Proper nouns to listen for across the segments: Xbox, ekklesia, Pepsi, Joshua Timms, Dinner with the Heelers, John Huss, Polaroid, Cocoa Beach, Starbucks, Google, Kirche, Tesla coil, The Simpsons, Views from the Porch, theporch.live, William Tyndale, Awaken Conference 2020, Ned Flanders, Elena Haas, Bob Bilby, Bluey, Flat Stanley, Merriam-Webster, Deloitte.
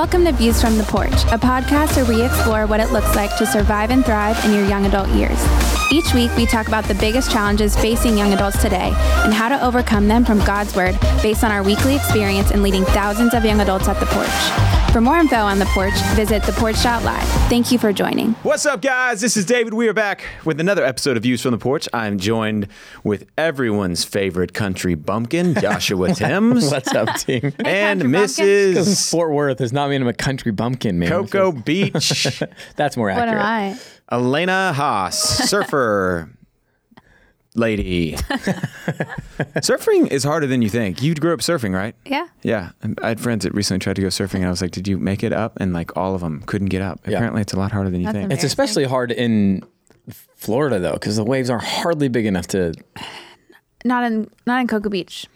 Welcome to Views from the Porch, a podcast where we explore what it looks like to survive and thrive in your young adult years. Each week, we talk about the biggest challenges facing young adults today and how to overcome them from God's Word based on our weekly experience in leading thousands of young adults at The Porch. For more info on The Porch, visit theporch.live. Thank you for joining. What's up, guys? This is David. We are back with another episode of Views from the Porch. I'm joined with everyone's favorite country bumpkin, Joshua Timms. What's up, team? And Mrs. Fort Worth does not mean I'm a country bumpkin, man. Cocoa Beach. That's more accurate. What am I? Elena Haas, surfer lady. Surfing is harder than you think. You grew up surfing, right? Yeah. Yeah. I had friends that recently tried to go surfing, and I was like, did you make it up? And like all of them couldn't get up. Yeah. Apparently, it's a lot harder than you think. It's especially hard in Florida, though, because the waves are hardly big enough to... Not in Cocoa Beach.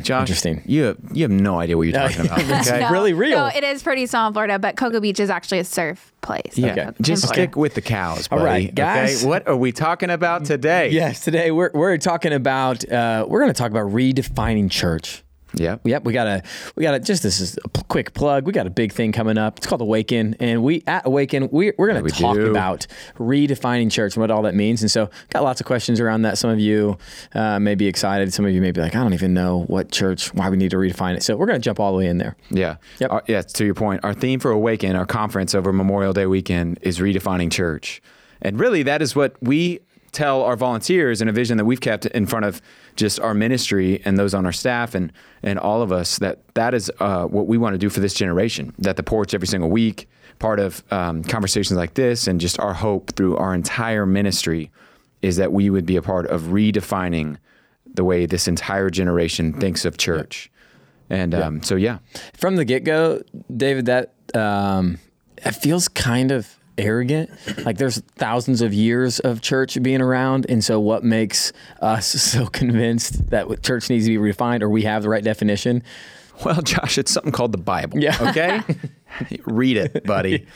Josh, interesting. You have no idea what you're talking about. Okay? No, really real. No, it is pretty small in Florida, but Cocoa Beach is actually a surf place. Yeah, okay. Just stick with the cows, buddy. All right, guys. Okay? What are we talking about today? Yes, today we're talking about we're going to talk about redefining church. Yep. We got to this is a quick plug. We got a big thing coming up. It's called Awaken. And we're going to talk about redefining church and what all that means. And so got lots of questions around that. Some of you may be excited. Some of you may be like, I don't even know what church, why we need to redefine it. So we're going to jump all the way in there. Yeah. Yep. To your point, our theme for Awaken, our conference over Memorial Day weekend is redefining church. And really that is what we tell our volunteers and a vision that we've kept in front of just our ministry and those on our staff and all of us, that is what we want to do for this generation, that The Porch every single week, part of conversations like this and just our hope through our entire ministry is that we would be a part of redefining the way this entire generation thinks of church. And From the get-go, David, that it feels kind of arrogant. Like there's thousands of years of church being around. And so what makes us so convinced that church needs to be refined or we have the right definition? Well, Josh, it's something called the Bible. Yeah. Okay. Read it, buddy.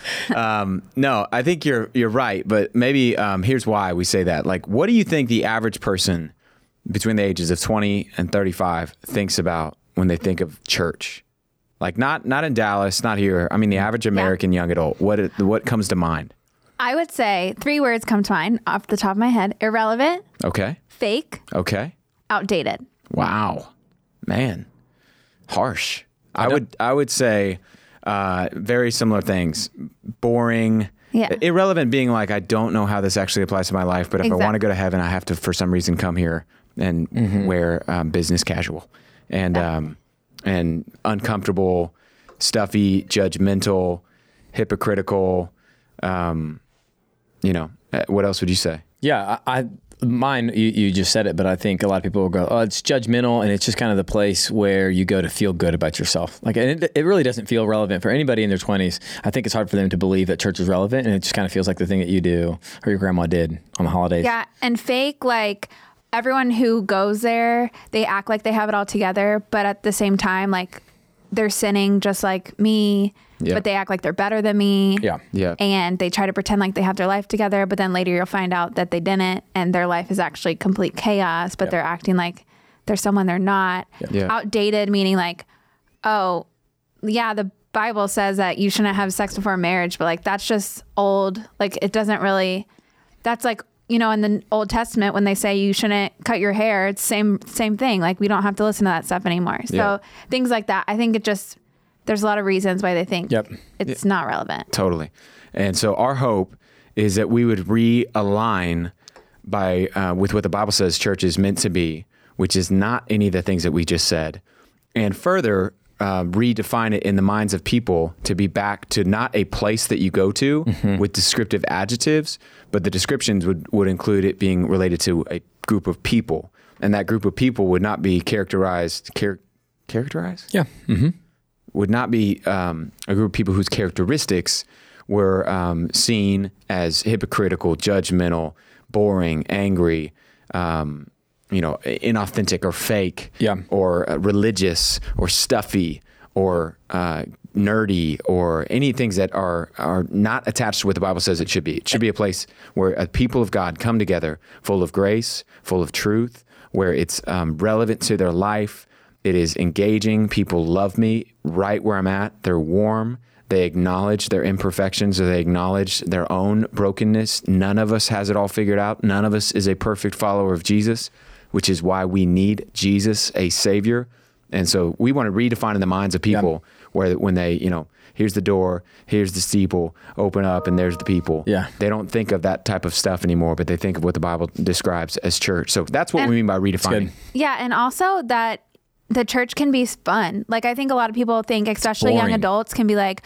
No, I think you're right. But maybe here's why we say that. Like, what do you think the average person between the ages of 20 and 35 thinks about when they think of church? Like not in Dallas, not here. I mean, the average American young adult, what comes to mind? I would say three words come to mind off the top of my head. Irrelevant. Okay. Fake. Okay. Outdated. Wow. Man. Harsh. I would say very similar things. Boring. Yeah. Irrelevant being like, I don't know how this actually applies to my life, but if I want to go to heaven, I have to, for some reason, come here and wear business casual. And... yeah. And uncomfortable, stuffy, judgmental, hypocritical. What else would you say? Yeah, mine. You just said it, but I think a lot of people will go, "Oh, it's judgmental," and it's just kind of the place where you go to feel good about yourself. Like, and it really doesn't feel relevant for anybody in their 20s. I think it's hard for them to believe that church is relevant, and it just kind of feels like the thing that you do or your grandma did on the holidays. Yeah, and fake like. Everyone who goes there, they act like they have it all together, but at the same time, like they're sinning just like me, but they act like they're better than me. Yeah. Yeah. And they try to pretend like they have their life together, but then later you'll find out that they didn't and their life is actually complete chaos, but they're acting like they're someone they're not. Yeah. Yeah. Outdated, meaning like, oh, yeah, the Bible says that you shouldn't have sex before marriage, but like that's just old. Like it doesn't really, that's like, you know, in the Old Testament, when they say you shouldn't cut your hair, it's same thing. Like, we don't have to listen to that stuff anymore. So things like that, I think it just, there's a lot of reasons why they think it's not relevant. Totally. And so our hope is that we would realign with what the Bible says church is meant to be, which is not any of the things that we just said. And further, redefine it in the minds of people to be back to not a place that you go to with descriptive adjectives, but the descriptions would include it being related to a group of people. And that group of people would not be characterized? Yeah. Mm-hmm. Would not be a group of people whose characteristics were seen as hypocritical, judgmental, boring, angry, inauthentic or fake or religious or stuffy or nerdy or any things that are not attached to what the Bible says it should be. It should be a place where a people of God come together full of grace, full of truth, where it's relevant to their life. It is engaging. People love me right where I'm at. They're warm. They acknowledge their imperfections, or they acknowledge their own brokenness. None of us has it all figured out. None of us is a perfect follower of Jesus, which is why we need Jesus, a Savior. And so we want to redefine in the minds of people where when they, you know, here's the door, here's the steeple, open up, and there's the people. Yeah. They don't think of that type of stuff anymore, but they think of what the Bible describes as church. So that's what we mean by redefining. Yeah, and also that the church can be fun. Like, I think a lot of people think, especially young adults, can be like,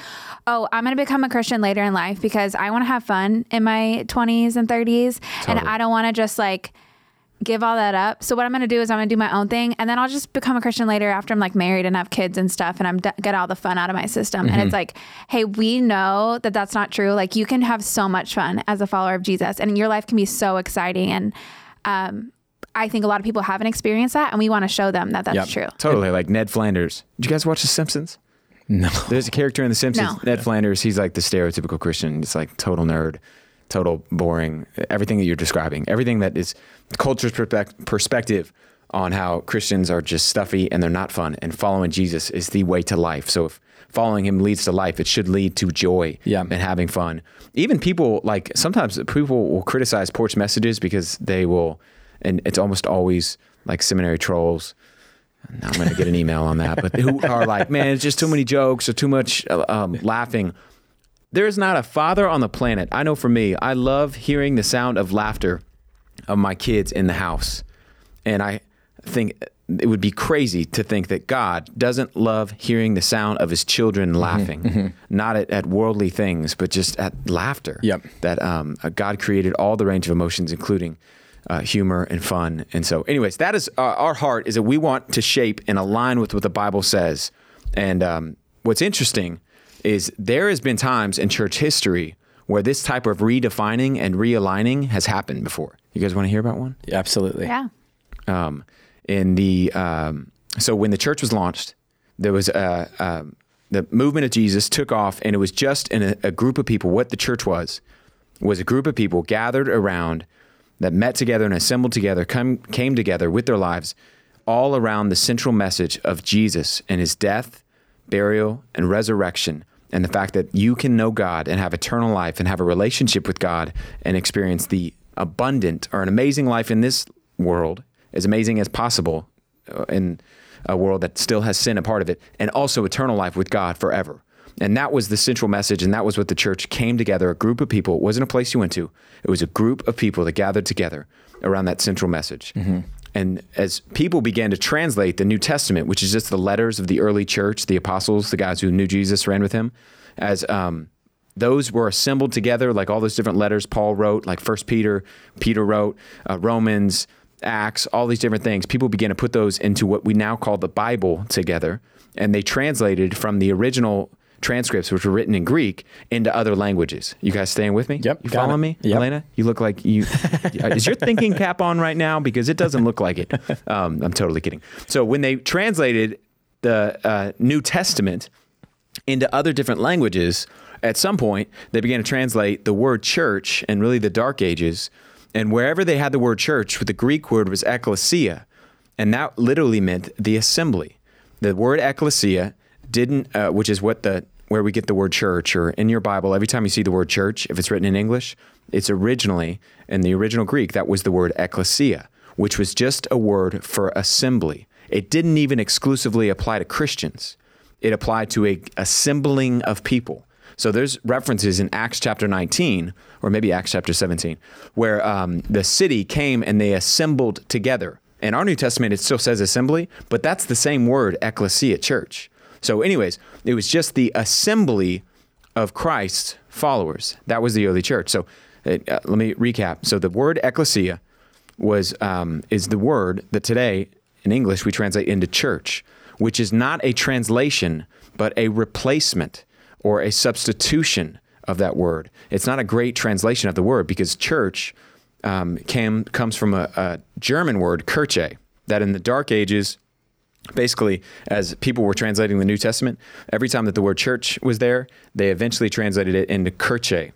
oh, I'm going to become a Christian later in life because I want to have fun in my 20s and 30s, and I don't want to just, like, give all that up. So what I'm going to do is I'm going to do my own thing, and then I'll just become a Christian later after I'm like married and have kids and stuff, and I'm get all the fun out of my system. Mm-hmm. And it's like, hey, we know that that's not true. Like, you can have so much fun as a follower of Jesus, and your life can be so exciting. And, I think a lot of people haven't experienced that, and we want to show them that that's true. Totally. Like Ned Flanders. Did you guys watch The Simpsons? No. There's a character in The Simpsons, Ned Flanders. He's like the stereotypical Christian. It's like total nerd, total boring, everything that you're describing, everything that is culture's perspective on how Christians are just stuffy and they're not fun, and following Jesus is the way to life. So if following him leads to life, it should lead to joy and having fun. Even people, like, sometimes people will criticize porch messages because they will, and it's almost always like seminary trolls. Now I'm going to get an email on that, but who are like, man, it's just too many jokes or too much laughing. There is not a father on the planet. I know for me, I love hearing the sound of laughter of my kids in the house. And I think it would be crazy to think that God doesn't love hearing the sound of his children laughing, not at worldly things, but just at laughter. Yep. That God created all the range of emotions, including humor and fun. And so anyways, that is our heart, is that we want to shape and align with what the Bible says. And what's interesting is there has been times in church history where this type of redefining and realigning has happened before. You guys want to hear about one? Yeah, absolutely. Yeah. So when the church was launched, there was the movement of Jesus took off, and it was just in a group of people. What the church was a group of people gathered around that met together and assembled together, came together with their lives all around the central message of Jesus and his death, burial, and resurrection, and the fact that you can know God and have eternal life and have a relationship with God and experience the abundant or an amazing life in this world, as amazing as possible in a world that still has sin a part of it, and also eternal life with God forever. And that was the central message, and that was what the church came together, a group of people. It wasn't a place you went to. It was a group of people that gathered together around that central message. Mm-hmm. And as people began to translate the New Testament, which is just the letters of the early church, the apostles, the guys who knew Jesus, ran with him, as those were assembled together, like all those different letters Paul wrote, like 1 Peter, Peter wrote, Romans, Acts, all these different things, people began to put those into what we now call the Bible together. And they translated from the original transcripts, which were written in Greek, into other languages. You guys staying with me? Yep. You following me? Yep. Elena, you look like you, is your thinking cap on right now? Because it doesn't look like it. I'm totally kidding. So when they translated the New Testament into other different languages, at some point, they began to translate the word church and really the Dark Ages. And wherever they had the word church, the Greek word was ekklesia. And that literally meant the assembly. The word ekklesia didn't, which is what where we get the word church, or in your Bible, every time you see the word church, if it's written in English, it's originally, in the original Greek, that was the word ekklesia, which was just a word for assembly. It didn't even exclusively apply to Christians. It applied to a assembling of people. So there's references in Acts chapter 19, or maybe Acts chapter 17, where the city came and they assembled together. In our New Testament, it still says assembly, but that's the same word, ekklesia, church. So anyways, it was just the assembly of Christ's followers. That was the early church. So let me recap. So the word ekklesia was is the word that today in English we translate into church, which is not a translation, but a replacement or a substitution of that word. It's not a great translation of the word, because church comes from a German word, Kirche, that in the Dark Ages, basically, as people were translating the New Testament, every time that the word church was there, they eventually translated it into Kirche,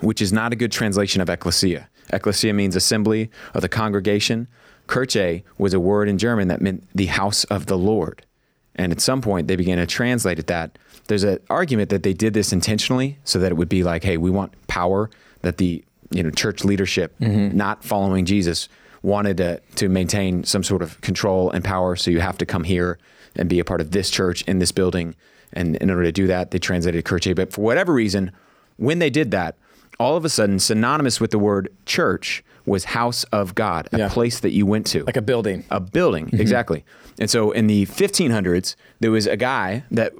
which is not a good translation of ekklesia. Ekklesia means assembly or the congregation. Kirche was a word in German that meant the house of the Lord. And at some point they began to translate it that there's an argument that they did this intentionally so that it would be like, hey, we want power that the, you know, church leadership, mm-hmm. not following Jesus, wanted to maintain some sort of control and power. So you have to come here and be a part of this church in this building. And in order to do that, they translated Kirche. But for whatever reason, when they did that, all of a sudden, synonymous with the word church was house of God, a place that you went to. Like a building. A building, mm-hmm. exactly. And so in the 1500s, there was a guy that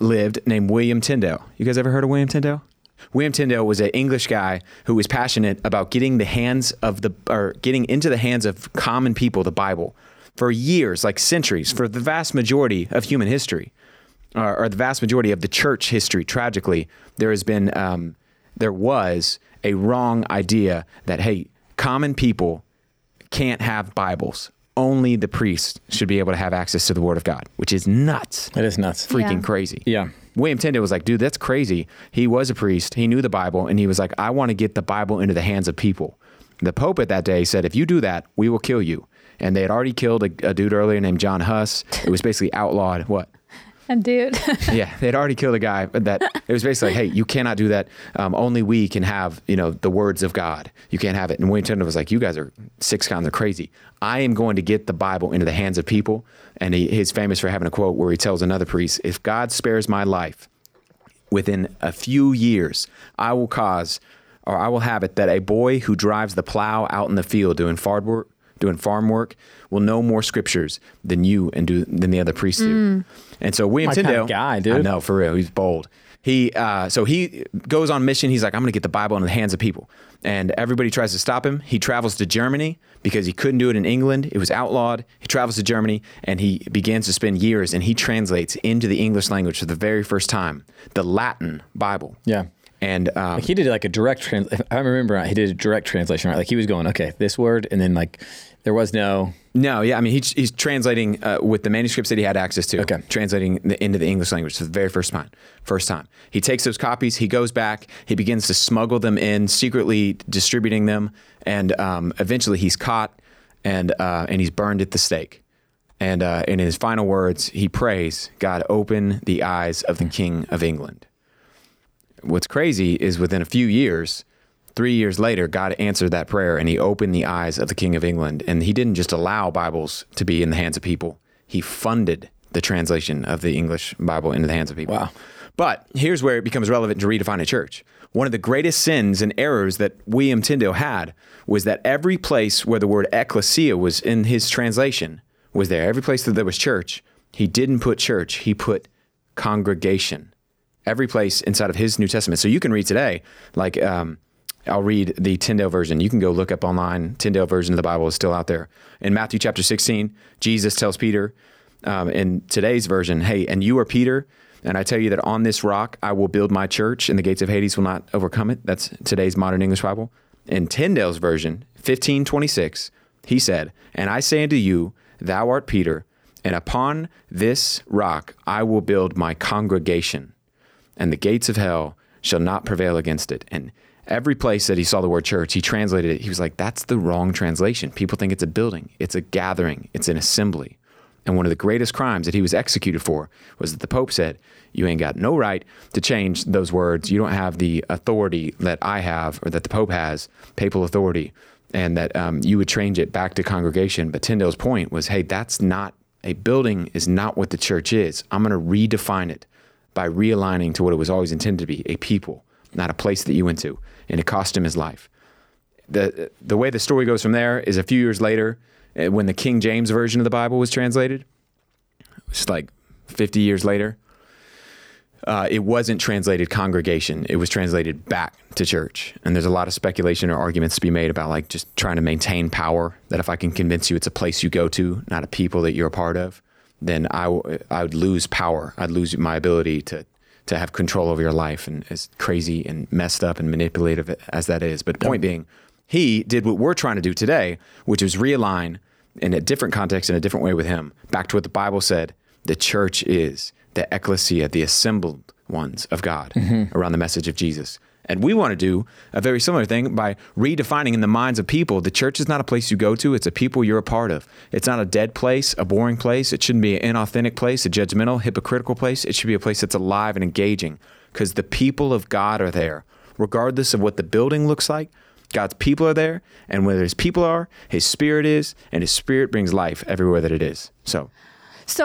lived named William Tyndale. You guys ever heard of William Tyndale? William Tyndale was an English guy who was passionate about getting into the hands of common people the Bible for years, like centuries, for the vast majority of human history, or the vast majority of the church history. Tragically, there was a wrong idea that, hey, common people can't have Bibles. Only the priest should be able to have access to the Word of God, which is nuts. It is nuts. Freaking crazy. Yeah. William Tyndale was like, dude, that's crazy. He was a priest. He knew the Bible. And he was like, I want to get the Bible into the hands of people. The Pope at that day said, if you do that, we will kill you. And they had already killed a dude earlier named John Huss. It was basically outlawed. What? A dude. Yeah. They'd already killed a guy, but that it was basically like, hey, you cannot do that. Only we can have, you know, the words of God. You can't have it. And William Tyndale was like, you guys are six kinds of crazy. I am going to get the Bible into the hands of people. And he's famous for having a quote where he tells another priest, if God spares my life within a few years, I will have it that a boy who drives the plow out in the field doing farm work, will know more scriptures than you and than the other priests do. And so William Tyndale, kind of guy, dude. I know, for real, he's bold. So he goes on mission. He's like, I'm going to get the Bible into the hands of people. And everybody tries to stop him. He travels to Germany because he couldn't do it in England. It was outlawed. He travels to Germany and he begins to spend years and he translates into the English language for the very first time, the Latin Bible. Yeah. And he did like a direct translation. I remember right, he did a direct translation, right? Like he was going, okay, this word. And then like there was no. Yeah. I mean, he's translating with the manuscripts that he had access to, okay. Translating into the English language for the very first time. He takes those copies. He goes back. He begins to smuggle them in, secretly distributing them. And eventually he's caught and he's burned at the stake. And in his final words, he prays, God, open the eyes of the King of England. What's crazy is within a few years, 3 years later, God answered that prayer and he opened the eyes of the King of England. And he didn't just allow Bibles to be in the hands of people. He funded the translation of the English Bible into the hands of people. Wow. But here's where it becomes relevant to redefine a church. One of the greatest sins and errors that William Tyndale had was that every place where the word ekklesia was in his translation was there. Every place that there was church, he didn't put church, he put congregation. Every place inside of his New Testament. So you can read today, like I'll read the Tyndale version. You can go look up online. Tyndale version of the Bible is still out there. In Matthew chapter 16, Jesus tells Peter in today's version, hey, and you are Peter, and I tell you that on this rock I will build my church, and the gates of Hades will not overcome it. That's today's modern English Bible. In Tyndale's version, 1526, he said, and I say unto you, thou art Peter, and upon this rock I will build my congregation. And the gates of hell shall not prevail against it. And every place that he saw the word church, he translated it. He was like, that's the wrong translation. People think it's a building. It's a gathering. It's an assembly. And one of the greatest crimes that he was executed for was that the Pope said, you ain't got no right to change those words. You don't have the authority that I have or that the Pope has, papal authority, and that you would change it back to congregation. But Tyndale's point was, hey, that's not a building is not what the church is. I'm going to redefine it by realigning to what it was always intended to be, a people, not a place that you went to. And it cost him his life. The way the story goes from there is a few years later, when the King James Version of the Bible was translated, it's like 50 years later, it wasn't translated congregation. It was translated back to church. And there's a lot of speculation or arguments to be made about like just trying to maintain power, that if I can convince you it's a place you go to, not a people that you're a part of, then I would lose power. I'd lose my ability to have control over your life. And as crazy and messed up and manipulative as that is. But point being, he did what we're trying to do today, which is realign in a different context, in a different way with him, back to what the Bible said, the church is, the ecclesia, the assembled ones of God, mm-hmm. around the message of Jesus. And we want to do a very similar thing by redefining in the minds of people, the church is not a place you go to, it's a people you're a part of. It's not a dead place, a boring place. It shouldn't be an inauthentic place, a judgmental, hypocritical place. It should be a place that's alive and engaging because the people of God are there. Regardless of what the building looks like, God's people are there, and where his people are, his spirit is, and his spirit brings life everywhere that it is. So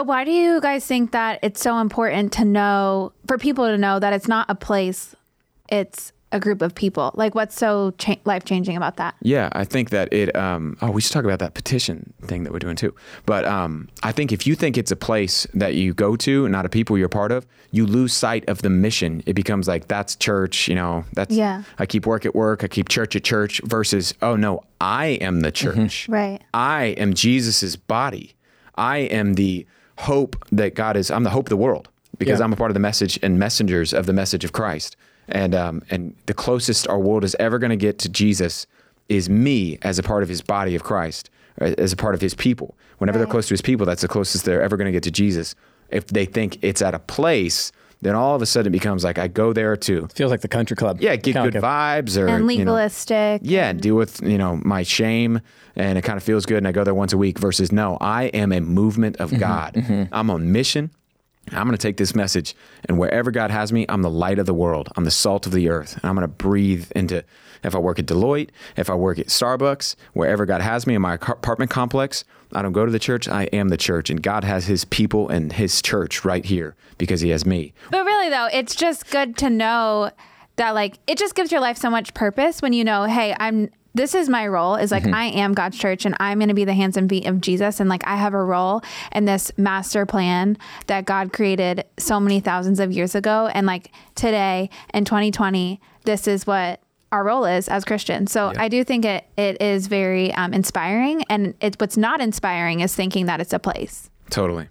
why do you guys think that it's so important to know, for people to know that it's not a place, it's a group of people? Like, what's so life-changing about that? Yeah, I think that it, we should talk about that petition thing that we're doing too. But I think if you think it's a place that you go to, not a people you're part of, you lose sight of the mission. It becomes like, that's church, you know, that's, yeah. I keep work at work, I keep church at church, versus, oh no, I am the church. Mm-hmm. Right. I am Jesus's body. I am the hope that God is, I'm the hope of the world because I'm a part of the message and messengers of the message of Christ. And the closest our world is ever going to get to Jesus is me as a part of his body of Christ, as a part of his people. Whenever they're close to his people, that's the closest they're ever going to get to Jesus. If they think it's at a place, then all of a sudden it becomes like, I go there too. Feels like the country club. Yeah, get good vibes. Or, and legalistic. You know, yeah, and deal with, you know, my shame, and it kind of feels good, and I go there once a week, versus no, I am a movement of God. Mm-hmm. I'm on mission. I'm going to take this message, and wherever God has me, I'm the light of the world. I'm the salt of the earth. And I'm going to breathe into, if I work at Deloitte, if I work at Starbucks, wherever God has me in my apartment complex, I don't go to the church. I am the church, and God has his people and his church right here because he has me. But really though, it's just good to know that, like, it just gives your life so much purpose when you know, hey, this is my role, is like, mm-hmm. I am God's church, and I'm going to be the hands and feet of Jesus. And like, I have a role in this master plan that God created so many thousands of years ago. And like today in 2020, this is what our role is as Christians. So I do think it is very inspiring. And what's not inspiring is thinking that it's a place. Totally.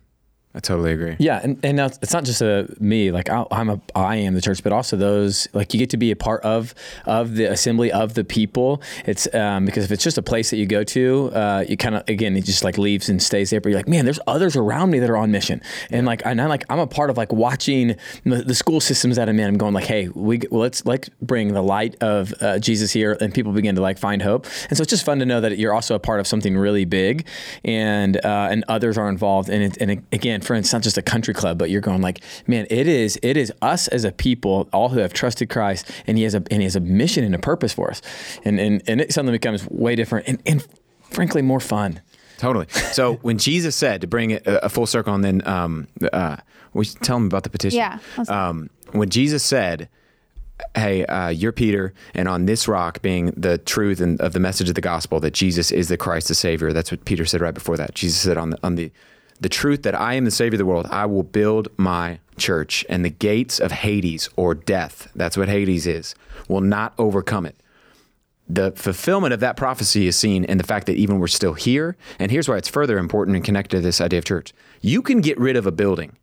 I totally agree. Yeah. And now it's not just me, like I am the church, but also those, like, you get to be a part of the assembly of the people. It's because if it's just a place that you go to, you kind of, again, it just like leaves and stays there, but you're like, man, there's others around me that are on mission. And like, and I'm like, I'm a part of like watching the school systems that I'm in. I'm going like, hey, let's like bring the light of Jesus here, and people begin to like find hope. And so it's just fun to know that you're also a part of something really big, and others are involved. And again, friends, it's not just a country club, but you're going like, man, it is us as a people, all who have trusted Christ, and he has a mission and a purpose for us. And it suddenly becomes way different and frankly, more fun. Totally. So when Jesus said to bring it a full circle, and then, we should tell him about the petition. Yeah. When Jesus said, hey, you're Peter, and on this rock, being the truth and of the message of the gospel, that Jesus is the Christ, the Savior. That's what Peter said right before that. Jesus said on the truth that I am the Savior of the world, I will build my church, and the gates of Hades, or death, that's what Hades is, will not overcome it. The fulfillment of that prophecy is seen in the fact that even we're still here. And here's why it's further important and connected to this idea of church. You can get rid of a building.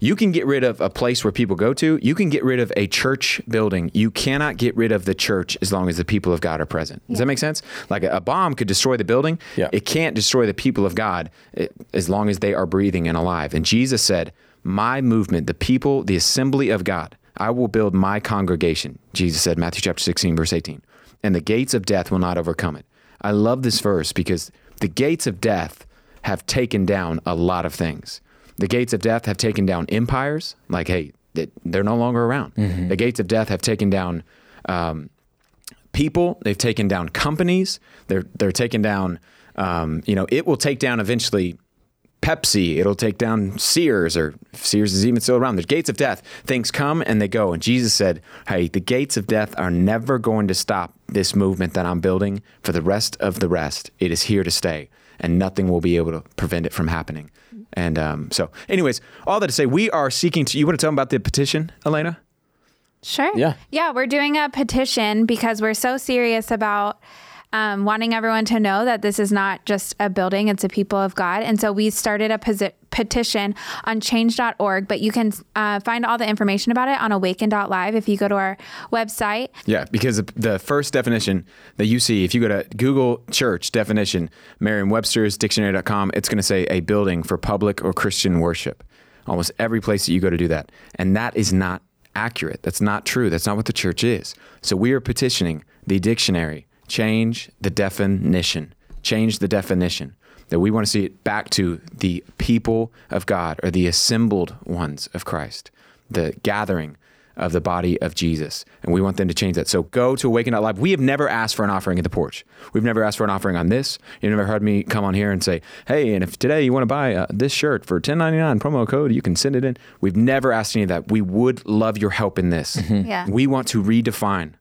You can get rid of a place where people go to. You can get rid of a church building. You cannot get rid of the church as long as the people of God are present. Does that make sense? Like a bomb could destroy the building. Yeah. It can't destroy the people of God as long as they are breathing and alive. And Jesus said, my movement, the people, the assembly of God, I will build my congregation. Jesus said, Matthew chapter 16, verse 18, and the gates of death will not overcome it. I love this verse because the gates of death have taken down a lot of things. The gates of death have taken down empires, like, hey, they're no longer around. Mm-hmm. The gates of death have taken down people. They've taken down companies. They're taken down, it will take down eventually Pepsi. It'll take down Sears, or if Sears is even still around. There's gates of death. Things come and they go. And Jesus said, hey, the gates of death are never going to stop this movement that I'm building for the rest of the rest. It is here to stay, and nothing will be able to prevent it from happening. And so anyways, all that to say, we are seeking to, you want to tell them about the petition, Elena? Sure. Yeah, we're doing a petition because we're so serious about wanting everyone to know that this is not just a building, it's a people of God. And so we started a petition on change.org, but you can find all the information about it on awaken.live if you go to our website. Yeah, because the first definition that you see, if you go to Google church definition, Merriam-Webster's dictionary.com, it's going to say a building for public or Christian worship. Almost every place that you go to do that. And that is not accurate. That's not true. That's not what the church is. So we are petitioning the dictionary, change the definition, that we want to see it back to the people of God, or the assembled ones of Christ, the gathering of the body of Jesus. And we want them to change that. So go to awaken.live. We have never asked for an offering at the porch. We've never asked for an offering on this. You've never heard me come on here and say, hey, and if today you want to buy this shirt for $10.99 promo code, you can send it in. We've never asked any of that. We would love your help in this. Mm-hmm. Yeah. We want to redefine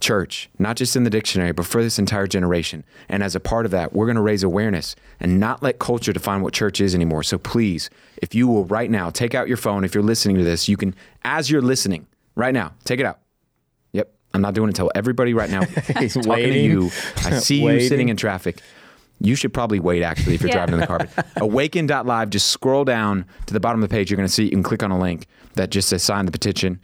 church, not just in the dictionary, but for this entire generation. And as a part of that, we're going to raise awareness and not let culture define what church is anymore. So please, if you will right now, take out your phone. If you're listening to this, you can, as you're listening, right now, take it out. Yep, I'm not doing it. Tell everybody right now. He's talking waiting. To you. I see you sitting in traffic. You should probably wait, actually, if you're driving in the car. Awaken.live, just scroll down to the bottom of the page. You're going to see, you can click on a link that just says sign the petition.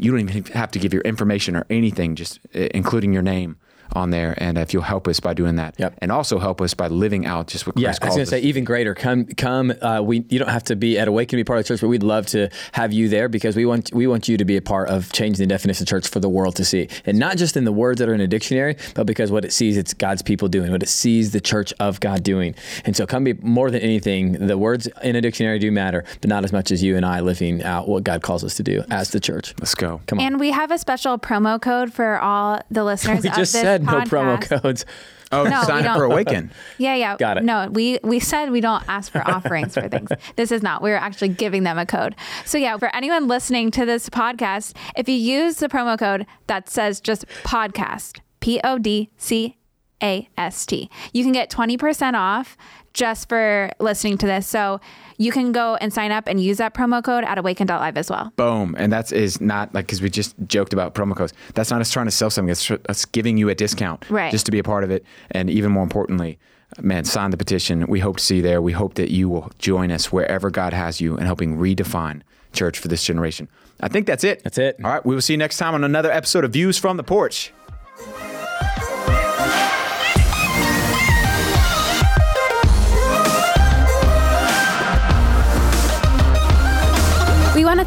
You don't even have to give your information or anything, just including your name on there. And if you'll help us by doing that, and also help us by living out just what Christ calls us. I was going to say, even greater, come. You don't have to be at Awaken to be part of the church, but we'd love to have you there, because we want you to be a part of changing the definition of church for the world to see, and not just in the words that are in a dictionary, but because what it sees, it's God's people doing, what it sees the church of God doing. And so come be more than anything. The words in a dictionary do matter, but not as much as you and I living out what God calls us to do as the church. Let's go. Come on. And we have a special promo code for all the listeners of this podcast. No promo codes. Oh, no, sign up for Awaken. Yeah. Got it. No, we said we don't ask for offerings for things. This is not. We're actually giving them a code. So for anyone listening to this podcast, if you use the promo code that says just podcast, PODCAST, you can get 20% off just for listening to this. So you can go and sign up and use that promo code at awaken.live as well. Boom. And that is not like, because we just joked about promo codes. That's not us trying to sell something. It's us giving you a discount, right, just to be a part of it. And even more importantly, man, sign the petition. We hope to see you there. We hope that you will join us wherever God has you in helping redefine church for this generation. I think that's it. That's it. All right. We will see you next time on another episode of Views from the Porch. We want to